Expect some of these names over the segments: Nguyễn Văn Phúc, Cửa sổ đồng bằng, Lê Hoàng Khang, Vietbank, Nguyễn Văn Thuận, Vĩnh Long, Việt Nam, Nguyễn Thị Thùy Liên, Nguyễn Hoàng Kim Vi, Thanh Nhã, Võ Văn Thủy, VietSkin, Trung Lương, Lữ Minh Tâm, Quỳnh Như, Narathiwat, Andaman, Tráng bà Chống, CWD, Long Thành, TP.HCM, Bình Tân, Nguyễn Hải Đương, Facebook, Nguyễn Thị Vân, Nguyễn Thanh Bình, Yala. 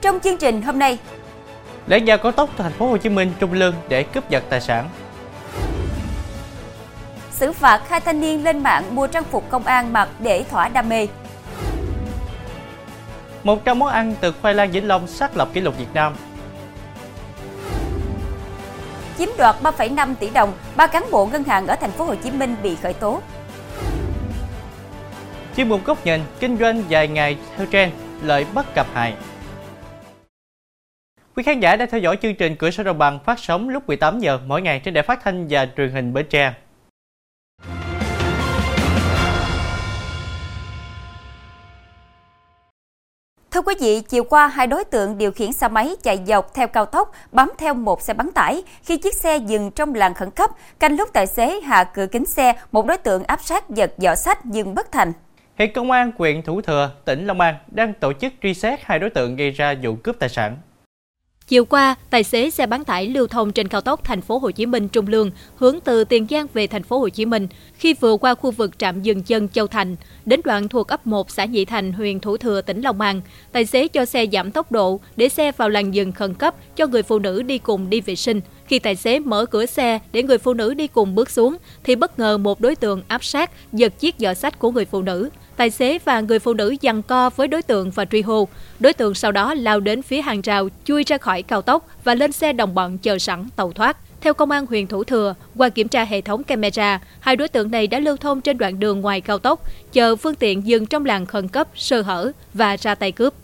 trong chương trình hôm nay. Lái xe cao tốc Thành phố Hồ Chí Minh Trung Lương để cướp giật tài sản. Xử phạt hai thanh niên lên mạng mua trang phục công an mặc để thỏa đam mê. 100 món ăn từ khoai lang Vĩnh Long xác lập kỷ lục Việt Nam. Chiếm đoạt 3,5 tỷ đồng, 3 cán bộ ngân hàng ở Thành phố Hồ Chí Minh bị khởi tố. Chuyên mục góc nhìn kinh doanh dài ngày theo trend, lợi bất cập hại. Quý khán giả đã theo dõi chương trình Cửa sổ đồng bằng phát sóng lúc 18 giờ mỗi ngày trên Đài Phát thanh và Truyền hình Bến Tre. Thưa quý vị, chiều qua hai đối tượng điều khiển xe máy chạy dọc theo cao tốc bám theo một xe bán tải. Khi chiếc xe dừng trong làn khẩn cấp, canh lúc tài xế hạ cửa kính xe, một đối tượng áp sát giật giỏ xách nhưng bất thành. Hiện công an huyện Thủ Thừa, tỉnh Long An đang tổ chức truy xét hai đối tượng gây ra vụ cướp tài sản. Chiều qua, tài xế xe bán tải lưu thông trên cao tốc Thành phố Hồ Chí Minh Trung Lương hướng từ Tiền Giang về Thành phố Hồ Chí Minh. Khi vừa qua khu vực trạm dừng chân Châu Thành, đến đoạn thuộc ấp 1 xã Nhị Thành, huyện Thủ Thừa, tỉnh Long An, tài xế cho xe giảm tốc độ để xe vào làn dừng khẩn cấp cho người phụ nữ đi cùng đi vệ sinh. Khi tài xế mở cửa xe để người phụ nữ đi cùng bước xuống, thì bất ngờ một đối tượng áp sát giật chiếc giỏ xách của người phụ nữ. Tài xế và người phụ nữ giằng co với đối tượng và truy hô. Đối tượng sau đó lao đến phía hàng rào, chui ra khỏi cao tốc và lên xe đồng bọn chờ sẵn tẩu thoát. Theo công an huyện Thủ Thừa, qua kiểm tra hệ thống camera, hai đối tượng này đã lưu thông trên đoạn đường ngoài cao tốc, chờ phương tiện dừng trong làn khẩn cấp, sơ hở và ra tay cướp.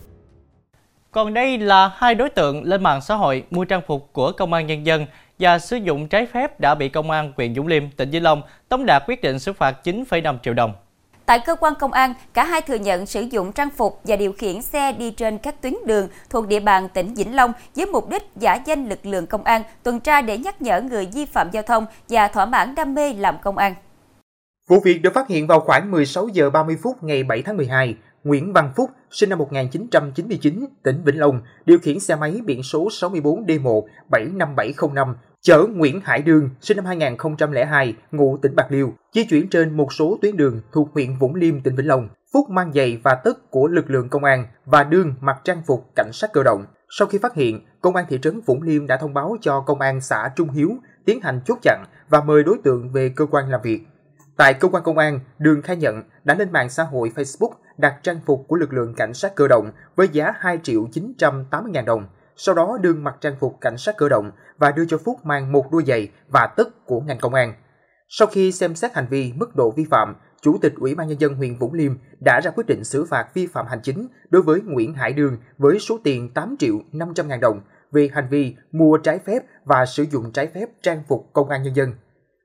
Còn đây là hai đối tượng lên mạng xã hội mua trang phục của Công an Nhân dân và sử dụng trái phép đã bị Công an huyện Vĩnh Long, tỉnh Vĩnh Long tống đạt quyết định xử phạt 9,5 triệu đồng. Tại cơ quan công an, cả hai thừa nhận sử dụng trang phục và điều khiển xe đi trên các tuyến đường thuộc địa bàn tỉnh Vĩnh Long với mục đích giả danh lực lượng công an, tuần tra để nhắc nhở người vi phạm giao thông và thỏa mãn đam mê làm công an. Vụ việc được phát hiện vào khoảng 16 giờ 30 phút ngày 7 tháng 12. Nguyễn Văn Phúc, sinh năm 1999, tỉnh Vĩnh Long, điều khiển xe máy biển số 64D1 75705, chở Nguyễn Hải Đương, sinh năm 2002, ngụ tỉnh Bạc Liêu, di chuyển trên một số tuyến đường thuộc huyện Vũng Liêm, tỉnh Vĩnh Long. Phúc mang giày và tất của lực lượng công an và Đương mặc trang phục cảnh sát cơ động. Sau khi phát hiện, Công an thị trấn Vũng Liêm đã thông báo cho Công an xã Trung Hiếu tiến hành chốt chặn và mời đối tượng về cơ quan làm việc. Tại cơ quan công an, Đương khai nhận đã lên mạng xã hội Facebook đặt trang phục của lực lượng cảnh sát cơ động với giá 2.980.000 đồng. Sau đó Đương mặc trang phục cảnh sát cơ động và đưa cho Phúc mang một đôi giày và tất của ngành công an. Sau khi xem xét hành vi mức độ vi phạm, Chủ tịch Ủy ban Nhân dân huyện Vũng Liêm đã ra quyết định xử phạt vi phạm hành chính đối với Nguyễn Hải Đương với số tiền 8.500.000 đồng vì hành vi mua trái phép và sử dụng trái phép trang phục công an nhân dân.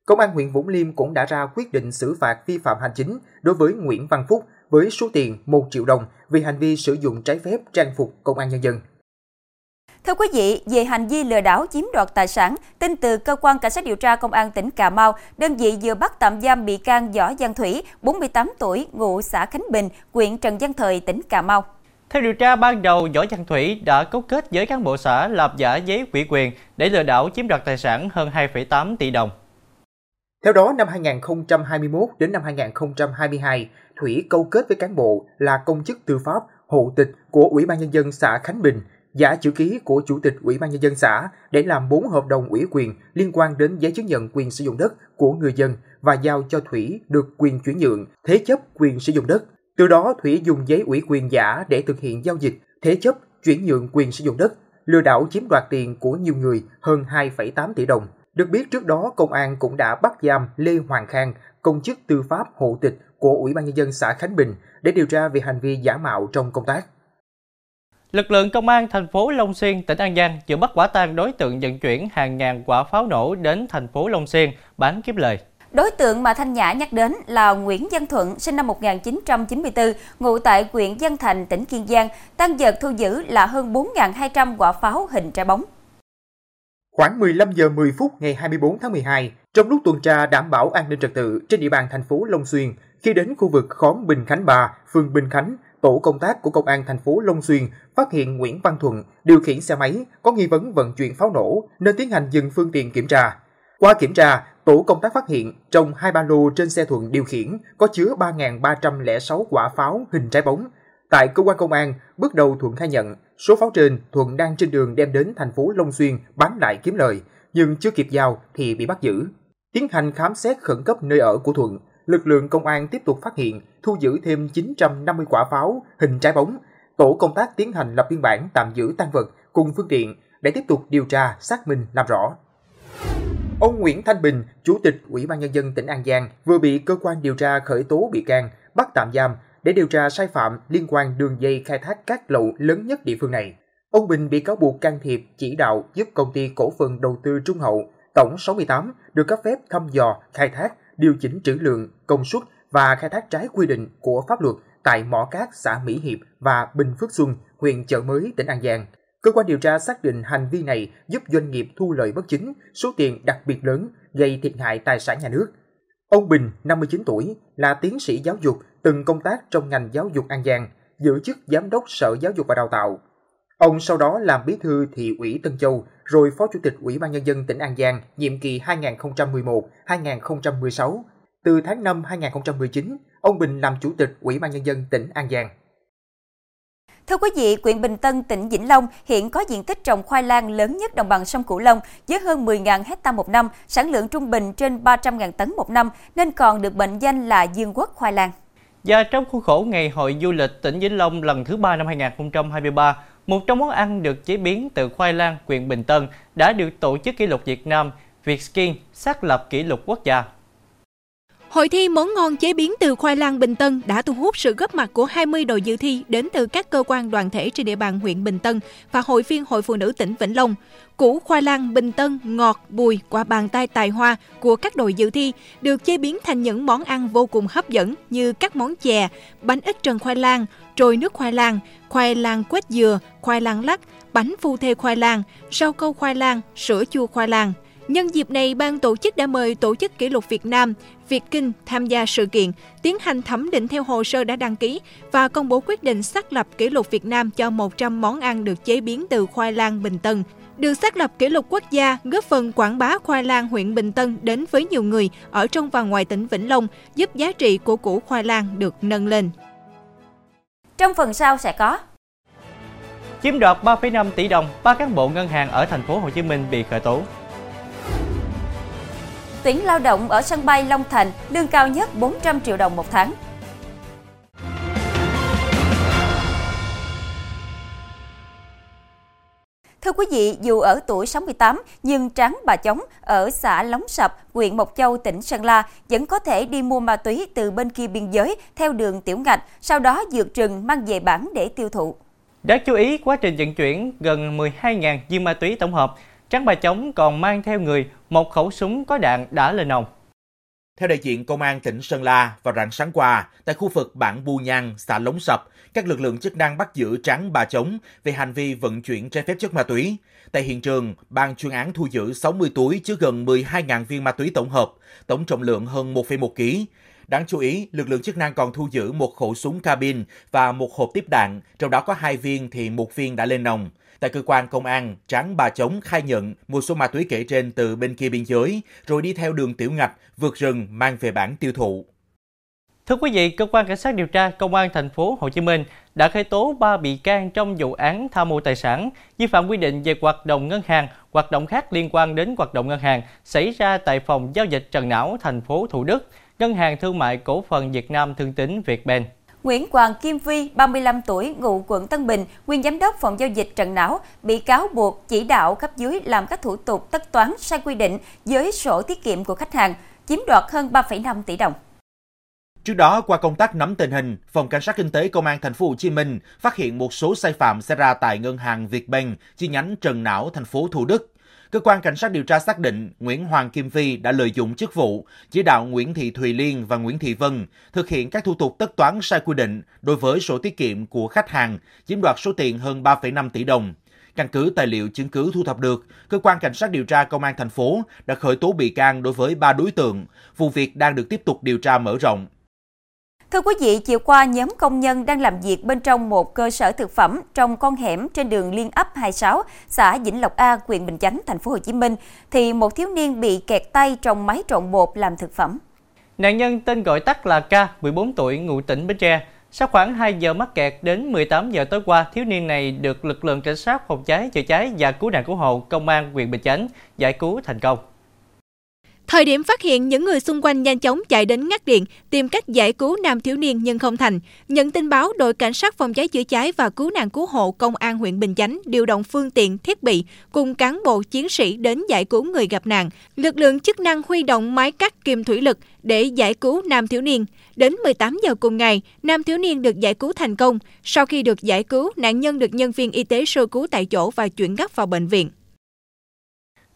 Công an huyện Vũng Liêm cũng đã ra quyết định xử phạt vi phạm hành chính đối với Nguyễn Văn Phúc với số tiền 1 triệu đồng vì hành vi sử dụng trái phép trang phục công an nhân dân. Thưa quý vị, về hành vi lừa đảo chiếm đoạt tài sản, tin từ Cơ quan Cảnh sát điều tra Công an tỉnh Cà Mau, đơn vị vừa bắt tạm giam bị can Võ Văn Thủy, 48 tuổi, ngụ xã Khánh Bình, huyện Trần Văn Thời, tỉnh Cà Mau. Theo điều tra ban đầu, Võ Văn Thủy đã cấu kết với cán bộ xã làm giả giấy ủy quyền để lừa đảo chiếm đoạt tài sản hơn 2,8 tỷ đồng. Theo đó, năm 2021 đến năm 2022, Thủy câu kết với cán bộ là công chức tư pháp, hộ tịch của Ủy ban Nhân dân xã Khánh Bình, giả chữ ký của Chủ tịch Ủy ban Nhân dân xã để làm 4 hợp đồng ủy quyền liên quan đến giấy chứng nhận quyền sử dụng đất của người dân và giao cho Thủy được quyền chuyển nhượng, thế chấp quyền sử dụng đất. Từ đó, Thủy dùng giấy ủy quyền giả để thực hiện giao dịch, thế chấp, chuyển nhượng quyền sử dụng đất, lừa đảo chiếm đoạt tiền của nhiều người hơn 2,8 tỷ đồng. Được biết trước đó, Công an cũng đã bắt giam Lê Hoàng Khang, công chức tư pháp hộ tịch của Ủy ban Nhân dân xã Khánh Bình để điều tra về hành vi giả mạo trong công tác. Lực lượng Công an thành phố Long Xuyên, tỉnh An Giang vừa bắt quả tang đối tượng vận chuyển hàng ngàn quả pháo nổ đến thành phố Long Xuyên bán kiếm lời. Đối tượng mà Thanh Nhã nhắc đến là Nguyễn Văn Thuận, sinh năm 1994, ngụ tại huyện Văn Thành, tỉnh Kiên Giang. Tang vật thu giữ là hơn 4.200 quả pháo hình trái bóng. Khoảng 15 giờ 10 phút ngày 24 tháng 12, trong lúc tuần tra đảm bảo an ninh trật tự trên địa bàn thành phố Long Xuyên, khi đến khu vực khóm Bình Khánh Bà, phường Bình Khánh, tổ công tác của Công an thành phố Long Xuyên phát hiện Nguyễn Văn Thuận điều khiển xe máy có nghi vấn vận chuyển pháo nổ nên tiến hành dừng phương tiện kiểm tra. Qua kiểm tra, tổ công tác phát hiện trong hai ba lô trên xe Thuận điều khiển có chứa 3.306 quả pháo hình trái bóng. Tại cơ quan công an, bước đầu Thuận khai nhận, số pháo trên Thuận đang trên đường đem đến thành phố Long Xuyên bán lại kiếm lời, nhưng chưa kịp giao thì bị bắt giữ. Tiến hành khám xét khẩn cấp nơi ở của Thuận, lực lượng công an tiếp tục phát hiện, thu giữ thêm 950 quả pháo hình trái bóng. Tổ công tác tiến hành lập biên bản tạm giữ tang vật cùng phương tiện để tiếp tục điều tra, xác minh làm rõ. Ông Nguyễn Thanh Bình, Chủ tịch Ủy ban Nhân dân tỉnh An Giang, vừa bị cơ quan điều tra khởi tố bị can, bắt tạm giam để điều tra sai phạm liên quan đường dây khai thác cát lậu lớn nhất địa phương này. Ông Bình bị cáo buộc can thiệp, chỉ đạo giúp Công ty Cổ phần Đầu tư Trung Hậu tổng 68 được cấp phép thăm dò, khai thác, điều chỉnh trữ lượng, công suất và khai thác trái quy định của pháp luật tại mỏ cát xã Mỹ Hiệp và Bình Phước Xuân, huyện Chợ Mới, tỉnh An Giang. Cơ quan điều tra xác định hành vi này giúp doanh nghiệp thu lợi bất chính, số tiền đặc biệt lớn, gây thiệt hại tài sản nhà nước. Ông Bình, 59 tuổi, là tiến sĩ giáo dục, từng công tác trong ngành giáo dục An Giang, giữ chức Giám đốc Sở Giáo dục và Đào tạo. Ông sau đó làm bí thư thị ủy Tân Châu, rồi Phó Chủ tịch Ủy ban Nhân dân tỉnh An Giang, nhiệm kỳ 2011-2016. Từ tháng 5 2019, ông Bình làm Chủ tịch Ủy ban Nhân dân tỉnh An Giang. Thưa quý vị, huyện Bình Tân, tỉnh Vĩnh Long hiện có diện tích trồng khoai lang lớn nhất đồng bằng sông Cửu Long với hơn 10.000 hectare một năm, sản lượng trung bình trên 300.000 tấn một năm nên còn được mệnh danh là Vương quốc khoai lang. Và trong khuôn khổ Ngày hội du lịch tỉnh Vĩnh Long lần thứ 3 năm 2023, một trong món ăn được chế biến từ khoai lang huyện Bình Tân đã được tổ chức kỷ lục Việt Nam VietSkin xác lập kỷ lục quốc gia. Hội thi món ngon chế biến từ khoai lang Bình Tân đã thu hút sự góp mặt của 20 đội dự thi đến từ các cơ quan đoàn thể trên địa bàn huyện Bình Tân và hội viên Hội Phụ nữ tỉnh Vĩnh Long. Củ khoai lang Bình Tân ngọt, bùi, qua bàn tay tài hoa của các đội dự thi được chế biến thành những món ăn vô cùng hấp dẫn như các món chè, bánh ít trần khoai lang, trôi nước khoai lang quết dừa, khoai lang lắc, bánh phu thê khoai lang, rau câu khoai lang, sữa chua khoai lang. Nhân dịp này, ban tổ chức đã mời Tổ chức Kỷ lục Việt Nam VietSkin tham gia sự kiện, tiến hành thẩm định theo hồ sơ đã đăng ký và công bố quyết định xác lập kỷ lục Việt Nam cho 100 món ăn được chế biến từ khoai lang Bình Tân. Được xác lập kỷ lục quốc gia góp phần quảng bá khoai lang huyện Bình Tân đến với nhiều người ở trong và ngoài tỉnh Vĩnh Long, giúp giá trị của củ khoai lang được nâng lên. Trong phần sau sẽ có: chiếm đoạt 3,5 tỷ đồng, 3 cán bộ ngân hàng ở thành phố Hồ Chí Minh bị khởi tố. Tuyển lao động ở sân bay Long Thành, lương cao nhất 400 triệu đồng một tháng. Thưa quý vị, dù ở tuổi 68 nhưng Tráng bà Chống ở xã Lóng Sập, huyện Mộc Châu, tỉnh Sơn La vẫn có thể đi mua ma túy từ bên kia biên giới theo đường tiểu ngạch, sau đó vượt rừng mang về bản để tiêu thụ. Đáng chú ý, quá trình vận chuyển gần 12.000 viên ma túy tổng hợp, Tráng bà Chống còn mang theo người một khẩu súng có đạn đã lên nòng. Theo đại diện Công an tỉnh Sơn La, vào rạng sáng qua, tại khu vực bản Bu Nhang, xã Lóng Sập, các lực lượng chức năng bắt giữ Tráng bà Chống về hành vi vận chuyển trái phép chất ma túy. Tại hiện trường, ban chuyên án thu giữ 60 túi chứa gần 12.000 viên ma túy tổng hợp, tổng trọng lượng hơn 1,1 kg. Đáng chú ý, lực lượng chức năng còn thu giữ một khẩu súng carbine và một hộp tiếp đạn, trong đó có 2 viên thì 1 viên đã lên nòng. Tại cơ quan công an, Tráng bà Chống khai nhận mua số ma túy kể trên từ bên kia biên giới, rồi đi theo đường tiểu ngạch, vượt rừng mang về bản tiêu thụ. Thưa quý vị, cơ quan cảnh sát điều tra Công an thành phố Hồ Chí Minh đã khởi tố 3 bị can trong vụ án tham mô tài sản, vi phạm quy định về hoạt động ngân hàng, hoạt động khác liên quan đến hoạt động ngân hàng xảy ra tại phòng giao dịch Trần Não, thành phố Thủ Đức, Ngân hàng Thương mại Cổ phần Việt Nam Thương tín Vietbank. Nguyễn Hoàng Kim Vi, 35 tuổi, ngụ quận Tân Bình, nguyên giám đốc phòng giao dịch Trần Não, bị cáo buộc chỉ đạo cấp dưới làm các thủ tục tất toán sai quy định với sổ tiết kiệm của khách hàng, chiếm đoạt hơn 3,5 tỷ đồng. Trước đó, qua công tác nắm tình hình, Phòng Cảnh sát Kinh tế Công an thành phố Hồ Chí Minh phát hiện một số sai phạm xảy ra tại Ngân hàng Vietbank chi nhánh Trần Não, thành phố Thủ Đức. Cơ quan cảnh sát điều tra xác định Nguyễn Hoàng Kim Vi đã lợi dụng chức vụ, chỉ đạo Nguyễn Thị Thùy Liên và Nguyễn Thị Vân thực hiện các thủ tục tất toán sai quy định đối với sổ tiết kiệm của khách hàng, chiếm đoạt số tiền hơn 3,5 tỷ đồng. Căn cứ tài liệu chứng cứ thu thập được, cơ quan cảnh sát điều tra Công an thành phố đã khởi tố bị can đối với 3 đối tượng. Vụ việc đang được tiếp tục điều tra mở rộng. Thưa quý vị, chiều qua, nhóm công nhân đang làm việc bên trong một cơ sở thực phẩm trong con hẻm trên đường Liên ấp 26, xã Vĩnh Lộc A, huyện Bình Chánh, thành phố Hồ Chí Minh, thì một thiếu niên bị kẹt tay trong máy trộn bột làm thực phẩm. Nạn nhân tên gọi tắt là K, 14 tuổi, ngụ tỉnh Bến Tre, Sau khoảng 2 giờ mắc kẹt, đến 18 giờ tối qua, thiếu niên này được lực lượng cảnh sát phòng cháy, chữa cháy và cứu nạn cứu hộ công an huyện Bình Chánh giải cứu thành công. Thời điểm phát hiện, những người xung quanh nhanh chóng chạy đến ngắt điện, tìm cách giải cứu nam thiếu niên nhưng không thành. Nhận tin báo, đội cảnh sát phòng cháy chữa cháy và cứu nạn cứu hộ công an huyện Bình Chánh điều động phương tiện, thiết bị cùng cán bộ chiến sĩ đến giải cứu người gặp nạn. Lực lượng chức năng huy động máy cắt kìm thủy lực để giải cứu nam thiếu niên. Đến 18 giờ cùng ngày, nam thiếu niên được giải cứu thành công. Sau khi được giải cứu, nạn nhân được nhân viên y tế sơ cứu tại chỗ và chuyển gấp vào bệnh viện.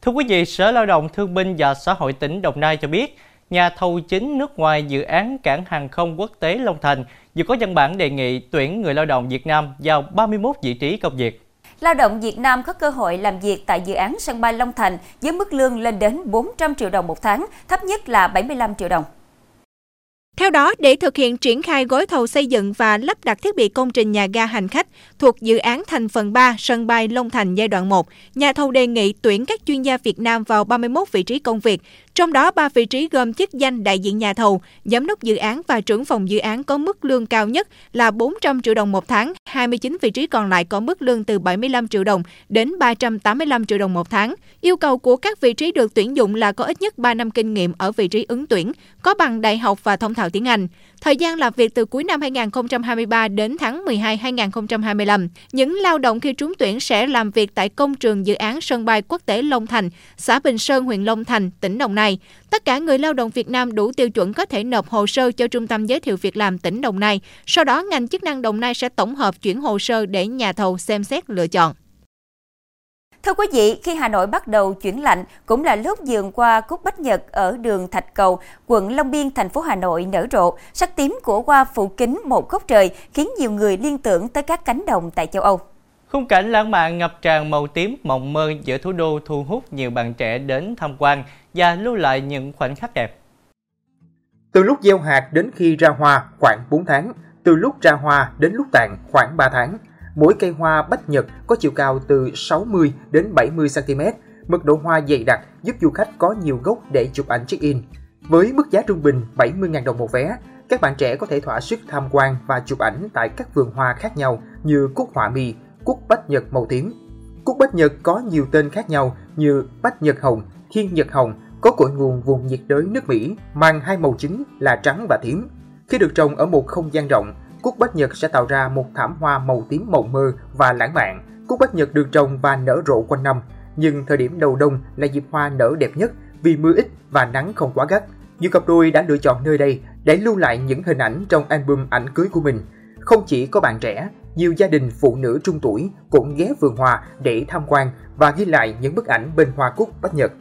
Thưa quý vị, Sở Lao động Thương binh và Xã hội tỉnh Đồng Nai cho biết, nhà thầu chính nước ngoài dự án cảng hàng không quốc tế Long Thành vừa có văn bản đề nghị tuyển người lao động Việt Nam vào 31 vị trí công việc. Lao động Việt Nam có cơ hội làm việc tại dự án sân bay Long Thành với mức lương lên đến 400 triệu đồng một tháng, thấp nhất là 75 triệu đồng. Theo đó, để thực hiện triển khai gói thầu xây dựng và lắp đặt thiết bị công trình nhà ga hành khách thuộc dự án thành phần 3 sân bay Long Thành giai đoạn 1, nhà thầu đề nghị tuyển các chuyên gia Việt Nam vào 31 vị trí công việc, trong đó 3 vị trí gồm chức danh đại diện nhà thầu, giám đốc dự án và trưởng phòng dự án có mức lương cao nhất là 400 triệu đồng một tháng, 29 vị trí còn lại có mức lương từ 75 triệu đồng đến 385 triệu đồng một tháng. Yêu cầu của các vị trí được tuyển dụng là có ít nhất 3 năm kinh nghiệm ở vị trí ứng tuyển, có bằng đại học và thông thạo tiếng Anh. Thời gian làm việc từ cuối năm 2023 đến tháng 12 2025. Những lao động khi trúng tuyển sẽ làm việc tại công trường dự án sân bay quốc tế Long Thành, xã Bình Sơn, huyện Long Thành, tỉnh Đồng Nai. Tất cả người lao động Việt Nam đủ tiêu chuẩn có thể nộp hồ sơ cho Trung tâm Giới thiệu Việc làm tỉnh Đồng Nai. Sau đó, ngành chức năng Đồng Nai sẽ tổng hợp chuyển hồ sơ để nhà thầu xem xét lựa chọn. Thưa quý vị, khi Hà Nội bắt đầu chuyển lạnh, cũng là lúc vườn hoa cúc bách Nhật ở đường Thạch Cầu, quận Long Biên, thành phố Hà Nội nở rộ. Sắc tím của hoa phủ kín một góc trời khiến nhiều người liên tưởng tới các cánh đồng tại châu Âu. Khung cảnh lãng mạn ngập tràn màu tím mộng mơ giữa thủ đô thu hút nhiều bạn trẻ đến tham quan và lưu lại những khoảnh khắc đẹp. Từ lúc gieo hạt đến khi ra hoa khoảng 4 tháng, từ lúc ra hoa đến lúc tàn khoảng 3 tháng. Mỗi cây hoa bách Nhật có chiều cao từ 60 đến 70 cm, mật độ hoa dày đặc giúp du khách có nhiều góc để chụp ảnh check-in. Với mức giá trung bình 70.000 đồng một vé, các bạn trẻ có thể thỏa sức tham quan và chụp ảnh tại các vườn hoa khác nhau như cúc họa mi, cúc bách Nhật màu tím. Cúc bách Nhật có nhiều tên khác nhau như bách Nhật hồng, thiên Nhật hồng, có cội nguồn vùng nhiệt đới nước Mỹ, mang hai màu chính là trắng và tím. Khi được trồng ở một không gian rộng, cúc bách Nhật sẽ tạo ra một thảm hoa màu tím mộng mơ và lãng mạn. Cúc bách Nhật được trồng và nở rộ quanh năm, nhưng thời điểm đầu đông là dịp hoa nở đẹp nhất vì mưa ít và nắng không quá gắt. Nhiều cặp đôi đã lựa chọn nơi đây để lưu lại những hình ảnh trong album ảnh cưới của mình. Không chỉ có bạn trẻ, nhiều gia đình phụ nữ trung tuổi cũng ghé vườn hoa để tham quan và ghi lại những bức ảnh bên hoa cúc bách Nhật.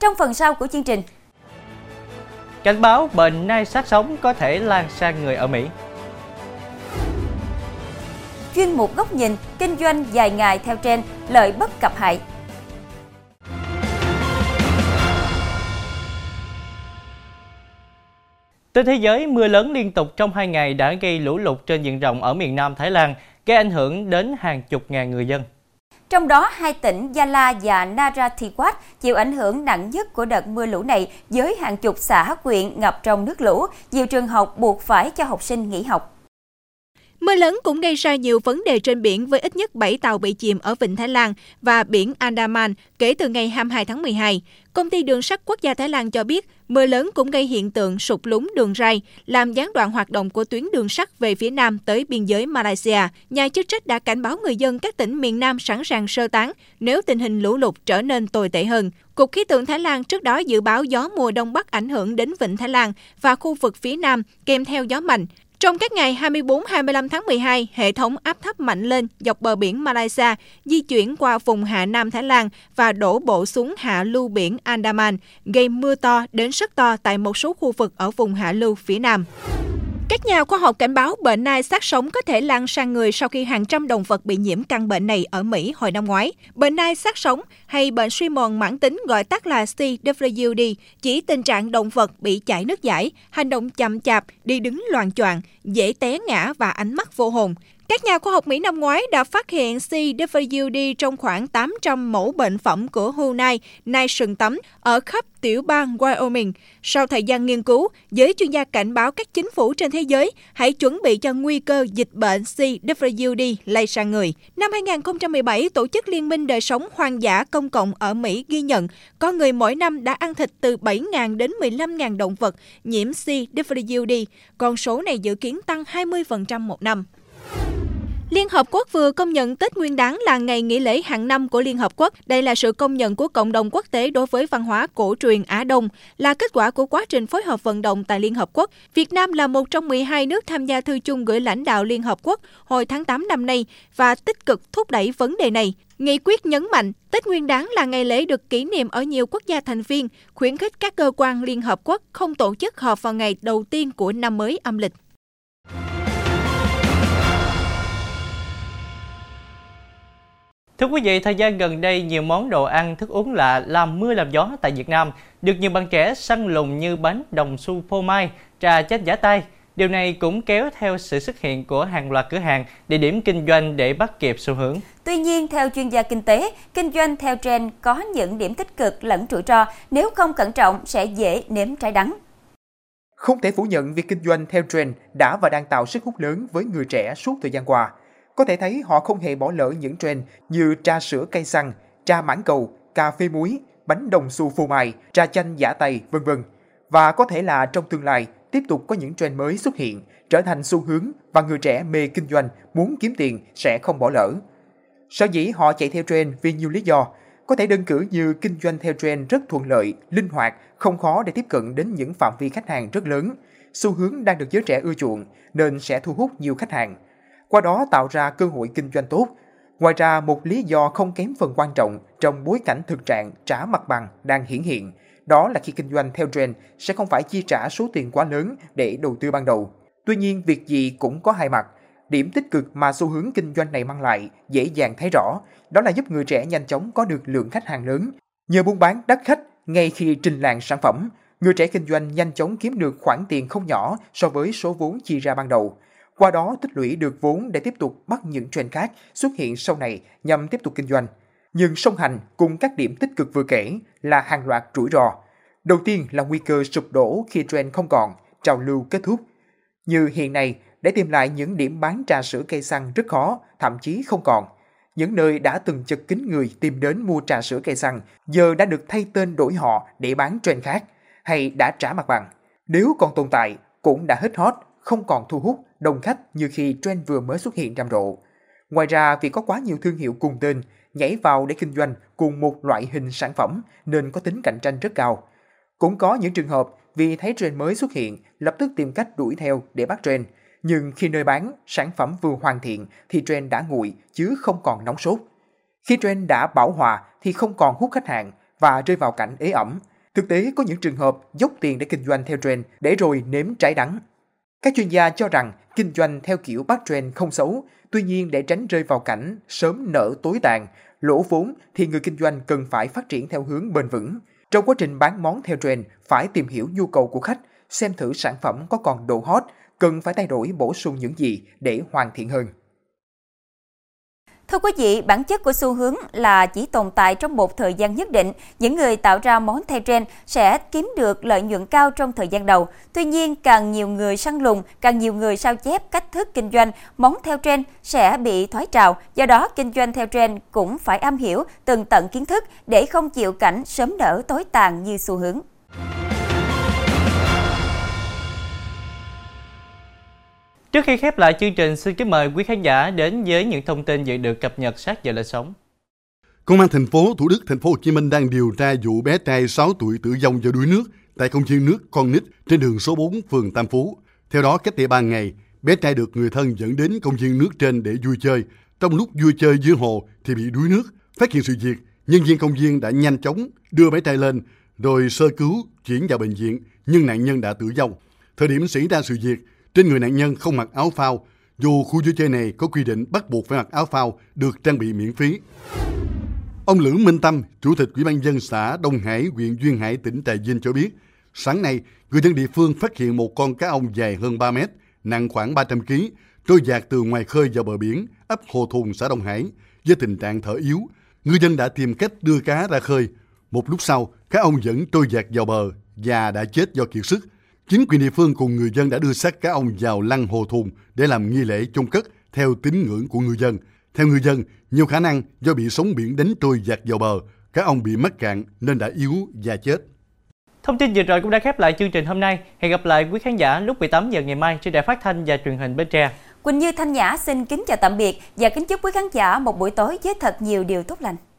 Trong phần sau của chương trình, cảnh báo bệnh nai sát sống có thể lan sang người ở Mỹ. Chuyên mục góc nhìn kinh doanh dài ngày theo trend, lợi bất cập hại. Trên thế giới, mưa lớn liên tục trong 2 ngày đã gây lũ lụt trên diện rộng ở miền Nam Thái Lan, gây ảnh hưởng đến hàng chục ngàn người dân. Trong đó, 2 tỉnh Yala và Narathiwat chịu ảnh hưởng nặng nhất của đợt mưa lũ này với hàng chục xã, huyện ngập trong nước lũ, nhiều trường học buộc phải cho học sinh nghỉ học. Mưa lớn cũng gây ra nhiều vấn đề trên biển với ít nhất 7 tàu bị chìm ở Vịnh Thái Lan và biển Andaman kể từ ngày 22 tháng 12. Công ty Đường sắt Quốc gia Thái Lan cho biết mưa lớn cũng gây hiện tượng sụt lún đường ray, làm gián đoạn hoạt động của tuyến đường sắt về phía Nam tới biên giới Malaysia. Nhà chức trách đã cảnh báo người dân các tỉnh miền Nam sẵn sàng sơ tán nếu tình hình lũ lụt trở nên tồi tệ hơn. Cục Khí tượng Thái Lan trước đó dự báo gió mùa Đông Bắc ảnh hưởng đến Vịnh Thái Lan và khu vực phía Nam kèm theo gió mạnh. Trong các ngày 24-25 tháng 12, hệ thống áp thấp mạnh lên dọc bờ biển Malaysia, di chuyển qua vùng Hạ Nam Thái Lan và đổ bộ xuống hạ lưu biển Andaman, gây mưa to đến rất to tại một số khu vực ở vùng hạ lưu phía Nam. Các nhà khoa học cảnh báo bệnh nai sát sống có thể lan sang người sau khi hàng trăm động vật bị nhiễm căn bệnh này ở Mỹ hồi năm ngoái. Bệnh nai sát sống hay bệnh suy mòn mãn tính gọi tắt là CWD chỉ tình trạng động vật bị chảy nước dãi, hành động chậm chạp, đi đứng loạng choạng, dễ té ngã và ánh mắt vô hồn. Các nhà khoa học Mỹ năm ngoái đã phát hiện CWD trong khoảng 800 mẫu bệnh phẩm của Hunai, nai sừng tấm, ở khắp tiểu bang Wyoming. Sau thời gian nghiên cứu, giới chuyên gia cảnh báo các chính phủ trên thế giới hãy chuẩn bị cho nguy cơ dịch bệnh CWD lây sang người. Năm 2017, Tổ chức Liên minh Đời sống Hoang dã Công cộng ở Mỹ ghi nhận có người mỗi năm đã ăn thịt từ 7.000 đến 15.000 động vật nhiễm CWD. Con số này dự kiến tăng 20% một năm. Liên Hợp Quốc vừa công nhận Tết Nguyên Đán là ngày nghỉ lễ hàng năm của Liên Hợp Quốc. Đây là sự công nhận của cộng đồng quốc tế đối với văn hóa cổ truyền Á Đông, là kết quả của quá trình phối hợp vận động tại Liên Hợp Quốc. Việt Nam là một trong 12 nước tham gia thư chung gửi lãnh đạo Liên Hợp Quốc hồi tháng 8 năm nay và tích cực thúc đẩy vấn đề này. Nghị quyết nhấn mạnh, Tết Nguyên Đán là ngày lễ được kỷ niệm ở nhiều quốc gia thành viên, khuyến khích các cơ quan Liên Hợp Quốc không tổ chức họp vào ngày đầu tiên của năm mới âm lịch. Thưa quý vị, thời gian gần đây, nhiều món đồ ăn, thức uống lạ làm mưa làm gió tại Việt Nam được nhiều bạn trẻ săn lùng như bánh đồng xu phô mai, trà chanh giả tay. Điều này cũng kéo theo sự xuất hiện của hàng loạt cửa hàng, địa điểm kinh doanh để bắt kịp xu hướng. Tuy nhiên, theo chuyên gia kinh tế, kinh doanh theo trend có những điểm tích cực lẫn rủi ro, nếu không cẩn trọng sẽ dễ nếm trái đắng. Không thể phủ nhận việc kinh doanh theo trend đã và đang tạo sức hút lớn với người trẻ suốt thời gian qua. Có thể thấy họ không hề bỏ lỡ những trend như trà sữa cây xăng, trà mãng cầu, cà phê muối, bánh đồng xu phô mai, trà chanh giả tay, v.v. Và có thể là trong tương lai tiếp tục có những trend mới xuất hiện, trở thành xu hướng và người trẻ mê kinh doanh, muốn kiếm tiền sẽ không bỏ lỡ. Sở dĩ họ chạy theo trend vì nhiều lý do, có thể đơn cử như kinh doanh theo trend rất thuận lợi, linh hoạt, không khó để tiếp cận đến những phạm vi khách hàng rất lớn. Xu hướng đang được giới trẻ ưa chuộng nên sẽ thu hút nhiều khách hàng, qua đó tạo ra cơ hội kinh doanh tốt. Ngoài ra, một lý do không kém phần quan trọng trong bối cảnh thực trạng trả mặt bằng đang hiển hiện, đó là khi kinh doanh theo trend sẽ không phải chi trả số tiền quá lớn để đầu tư ban đầu. Tuy nhiên, việc gì cũng có hai mặt. Điểm tích cực mà xu hướng kinh doanh này mang lại dễ dàng thấy rõ, đó là giúp người trẻ nhanh chóng có được lượng khách hàng lớn. Nhờ buôn bán đắt khách ngay khi trình làng sản phẩm, người trẻ kinh doanh nhanh chóng kiếm được khoản tiền không nhỏ so với số vốn chi ra ban đầu. Qua đó tích lũy được vốn để tiếp tục bắt những trend khác xuất hiện sau này nhằm tiếp tục kinh doanh. Nhưng song hành cùng các điểm tích cực vừa kể là hàng loạt rủi ro. Đầu tiên là nguy cơ sụp đổ khi trend không còn, trào lưu kết thúc. Như hiện nay, để tìm lại những điểm bán trà sữa cây xăng rất khó, thậm chí không còn. Những nơi đã từng chật kín người tìm đến mua trà sữa cây xăng giờ đã được thay tên đổi họ để bán trend khác hay đã trả mặt bằng. Nếu còn tồn tại, cũng đã hết hot, không còn thu hút đông khách như khi trend vừa mới xuất hiện rầm rộ. Ngoài ra, vì có quá nhiều thương hiệu cùng tên nhảy vào để kinh doanh cùng một loại hình sản phẩm nên có tính cạnh tranh rất cao. Cũng có những trường hợp vì thấy trend mới xuất hiện lập tức tìm cách đuổi theo để bắt trend, nhưng khi nơi bán sản phẩm vừa hoàn thiện thì trend đã nguội chứ không còn nóng sốt. Khi trend đã bão hòa thì không còn hút khách hàng và rơi vào cảnh ế ẩm. Thực tế có những trường hợp dốc tiền để kinh doanh theo trend để rồi nếm trái đắng. Các chuyên gia cho rằng kinh doanh theo kiểu bắt trend không xấu, tuy nhiên để tránh rơi vào cảnh sớm nở tối tàn, lỗ vốn thì người kinh doanh cần phải phát triển theo hướng bền vững. Trong quá trình bán món theo trend, phải tìm hiểu nhu cầu của khách, xem thử sản phẩm có còn độ hot, cần phải thay đổi bổ sung những gì để hoàn thiện hơn. Thưa quý vị, bản chất của xu hướng là chỉ tồn tại trong một thời gian nhất định. Những người tạo ra món theo trend sẽ kiếm được lợi nhuận cao trong thời gian đầu. Tuy nhiên, càng nhiều người săn lùng, càng nhiều người sao chép cách thức kinh doanh, món theo trend sẽ bị thoái trào. Do đó, kinh doanh theo trend cũng phải am hiểu tường tận kiến thức để không chịu cảnh sớm nở tối tàn như xu hướng. Trước khi khép lại chương trình, xin kính mời quý khán giả đến với những thông tin dự được cập nhật sát giờ lễ sống. Công an thành phố Thủ Đức, thành phố Hồ Chí Minh đang điều tra vụ bé trai 6 tuổi tử vong do đuối nước tại công viên nước Con Nít trên đường số 4, phường Tam Phú. Theo đó, cách đây 3 ngày, bé trai được người thân dẫn đến công viên nước trên để vui chơi. Trong lúc vui chơi dưới hồ thì bị đuối nước. Phát hiện sự việc, nhân viên công viên đã nhanh chóng đưa bé trai lên rồi sơ cứu chuyển vào bệnh viện, nhưng nạn nhân đã tử vong. Thời điểm xảy ra sự việc, trên người nạn nhân không mặc áo phao, dù khu vui chơi này có quy định bắt buộc phải mặc áo phao được trang bị miễn phí. Ông Lữ Minh Tâm, Chủ tịch Ủy ban nhân dân xã Đông Hải, huyện Duyên Hải, tỉnh Trà Vinh cho biết, sáng nay, người dân địa phương phát hiện một con cá ong dài hơn 3 mét, nặng khoảng 300 kg, trôi dạt từ ngoài khơi vào bờ biển, ấp Hồ Thùng, xã Đông Hải. Với tình trạng thở yếu, ngư dân đã tìm cách đưa cá ra khơi. Một lúc sau, cá ông vẫn trôi dạt vào bờ và đã chết do kiệt sức. Chính quyền địa phương cùng người dân đã đưa xác cá ông vào lăng Hồ Thùng để làm nghi lễ chôn cất theo tín ngưỡng của ngư dân. Theo ngư dân, nhiều khả năng do bị sóng biển đánh trôi dạt vào bờ, cá ông bị mắc cạn nên đã yếu và chết. Thông tin vừa rồi cũng đã khép lại chương trình hôm nay. Hẹn gặp lại quý khán giả lúc 18 giờ ngày mai trên Đài Phát thanh và Truyền hình Bến Tre. Quỳnh Như, Thanh Nhã xin kính chào tạm biệt và kính chúc quý khán giả một buổi tối với thật nhiều điều tốt lành.